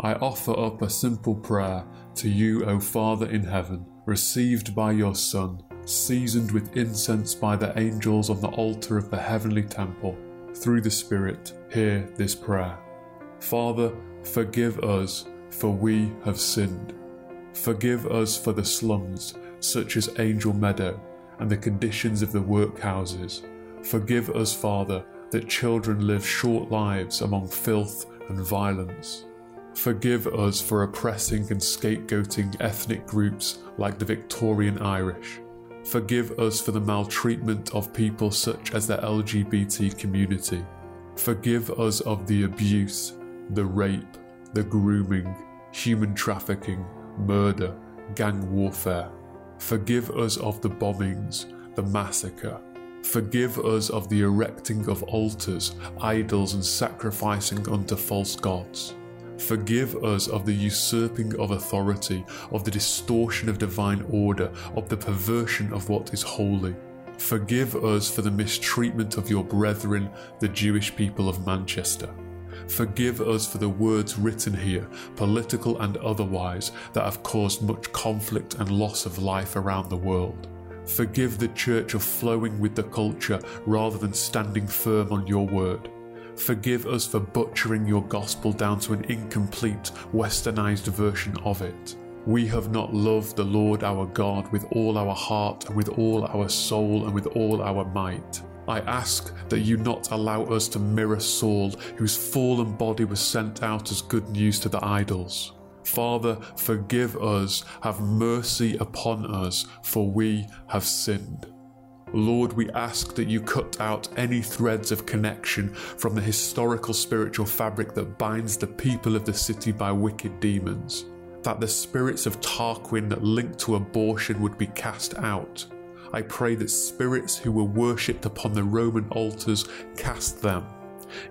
I offer up a simple prayer to you, O Father in heaven, received by your Son, seasoned with incense by the angels on the altar of the heavenly temple. Through the Spirit, hear this prayer. Father, forgive us, for we have sinned. Forgive us for the slums, such as Angel Meadow, and the conditions of the workhouses. Forgive us, Father, that children live short lives among filth and violence. Forgive us for oppressing and scapegoating ethnic groups like the Victorian Irish. Forgive us for the maltreatment of people such as the LGBT community. Forgive us of the abuse, the rape, the grooming, human trafficking, murder, gang warfare. Forgive us of the bombings, the massacre. Forgive us of the erecting of altars, idols, and sacrificing unto false gods. Forgive us of the usurping of authority, of the distortion of divine order, of the perversion of what is holy. Forgive us for the mistreatment of your brethren, the Jewish people of Manchester. Forgive us for the words written here, political and otherwise, that have caused much conflict and loss of life around the world. Forgive the church of flowing with the culture rather than standing firm on your word. Forgive us for butchering your gospel down to an incomplete, westernized version of it. We have not loved the Lord our God with all our heart, and with all our soul, and with all our might. I ask that you not allow us to mirror Saul, whose fallen body was sent out as good news to the idols. Father, forgive us, have mercy upon us, for we have sinned. Lord, we ask that you cut out any threads of connection from the historical spiritual fabric that binds the people of the city by wicked demons, that the spirits of Tarquin that linked to abortion would be cast out. I pray that spirits who were worshipped upon the Roman altars cast them.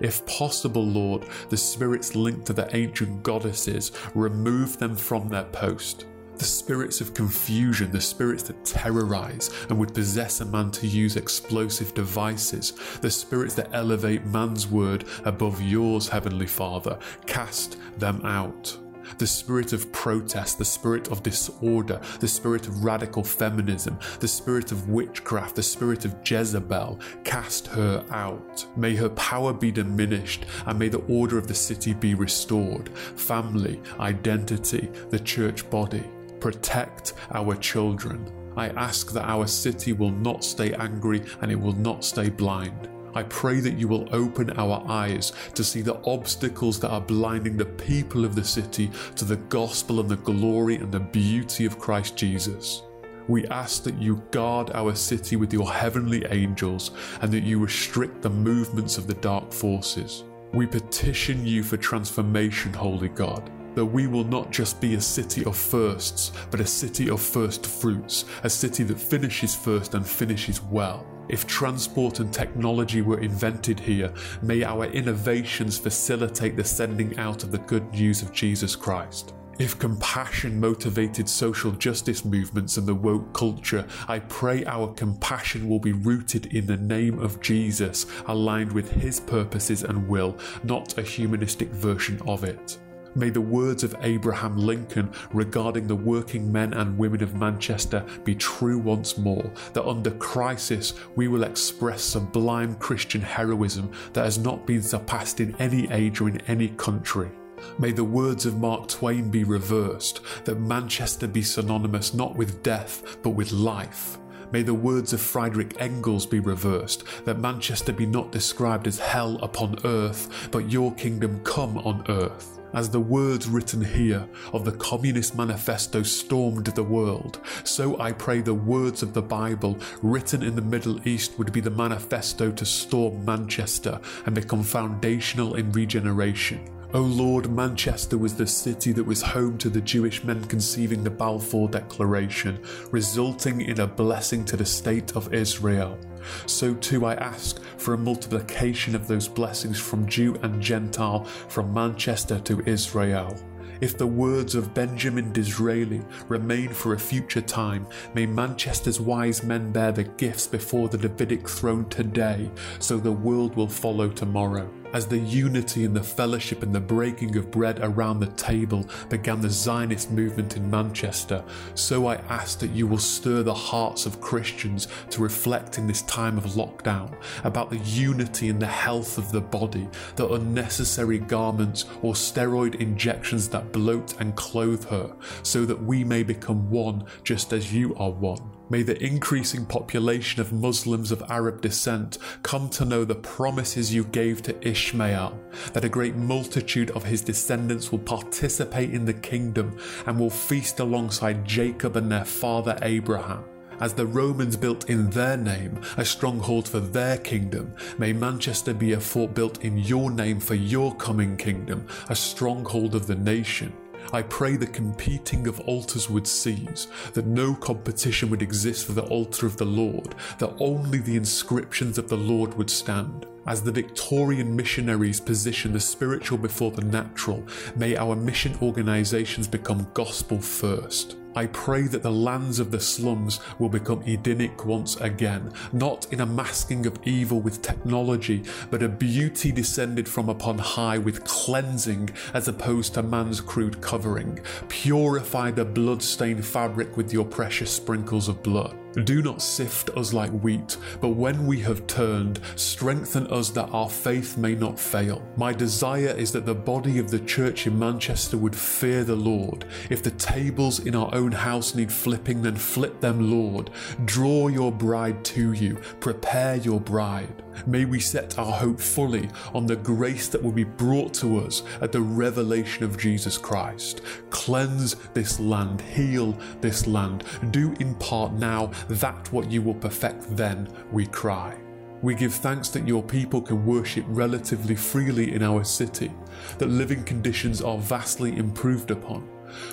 If possible, Lord, the spirits linked to the ancient goddesses, remove them from their post. The spirits of confusion, the spirits that terrorise and would possess a man to use explosive devices, the spirits that elevate man's word above yours, Heavenly Father, cast them out. The spirit of protest, the spirit of disorder, the spirit of radical feminism, the spirit of witchcraft, the spirit of Jezebel, cast her out. May her power be diminished, and may the order of the city be restored. Family, identity, the church body. Protect our children. I ask that our city will not stay angry, and it will not stay blind. I pray that you will open our eyes to see the obstacles that are blinding the people of the city to the gospel and the glory and the beauty of Christ Jesus. We ask that you guard our city with your heavenly angels and that you restrict the movements of the dark forces. We petition you for transformation, Holy God, that we will not just be a city of firsts, but a city of first fruits, a city that finishes first and finishes well. If transport and technology were invented here, may our innovations facilitate the sending out of the good news of Jesus Christ. If compassion motivated social justice movements and the woke culture, I pray our compassion will be rooted in the name of Jesus, aligned with his purposes and will, not a humanistic version of it. May the words of Abraham Lincoln regarding the working men and women of Manchester be true once more, that under crisis we will express sublime Christian heroism that has not been surpassed in any age or in any country. May the words of Mark Twain be reversed, that Manchester be synonymous not with death but with life. May the words of Friedrich Engels be reversed, that Manchester be not described as hell upon earth, but your kingdom come on earth. As the words written here of the Communist Manifesto stormed the world, so I pray the words of the Bible written in the Middle East would be the manifesto to storm Manchester and become foundational in regeneration. O Lord, Manchester was the city that was home to the Jewish men conceiving the Balfour Declaration, resulting in a blessing to the state of Israel. So too I ask for a multiplication of those blessings from Jew and Gentile, from Manchester to Israel. If the words of Benjamin Disraeli remain for a future time, may Manchester's wise men bear the gifts before the Davidic throne today, so the world will follow tomorrow. as the unity and the fellowship and the breaking of bread around the table began the Zionist movement in Manchester, so I ask that you will stir the hearts of Christians to reflect in this time of lockdown about the unity and the health of the body, the unnecessary garments or steroid injections that bloat and clothe her, so that we may become one just as you are one. May the increasing population of Muslims of Arab descent come to know the promises you gave to Ishmael, that a great multitude of his descendants will participate in the kingdom and will feast alongside Jacob and their father Abraham. As the Romans built in their name a stronghold for their kingdom, may Manchester be a fort built in your name for your coming kingdom, a stronghold of the nation. I pray the competing of altars would cease, that no competition would exist for the altar of the Lord, that only the inscriptions of the Lord would stand. As the Victorian missionaries position the spiritual before the natural, may our mission organisations become gospel first. I pray that the lands of the slums will become Edenic once again, not in a masking of evil with technology, but a beauty descended from upon high with cleansing as opposed to man's crude covering. Purify the blood-stained fabric with your precious sprinkles of blood. Do not sift us like wheat, but when we have turned, strengthen us that our faith may not fail. My desire is that the body of the church in Manchester would fear the Lord. If the tables in our own house need flipping, then flip them, Lord. Draw your bride to you. Prepare your bride. May we set our hope fully on the grace that will be brought to us at the revelation of Jesus Christ. Cleanse this land, heal this land, do in part now that what you will perfect then, we cry. We give thanks that your people can worship relatively freely in our city, that living conditions are vastly improved upon.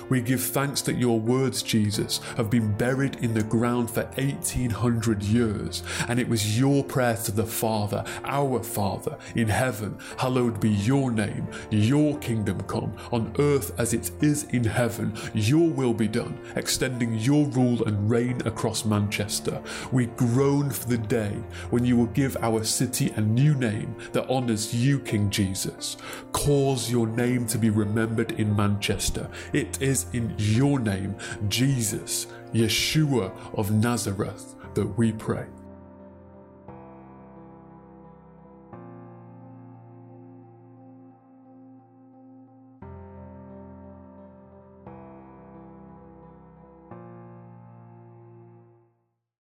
We give thanks that your words, Jesus, have been buried in the ground for 1800 years, and it was your prayer to the Father, our Father in heaven, hallowed be your name, your kingdom come, on earth as it is in heaven, your will be done, extending your rule and reign across Manchester. We groan for the day when you will give our city a new name that honours you, King Jesus. Cause your name to be remembered in Manchester. It is in your name, Jesus, Yeshua of Nazareth, that we pray.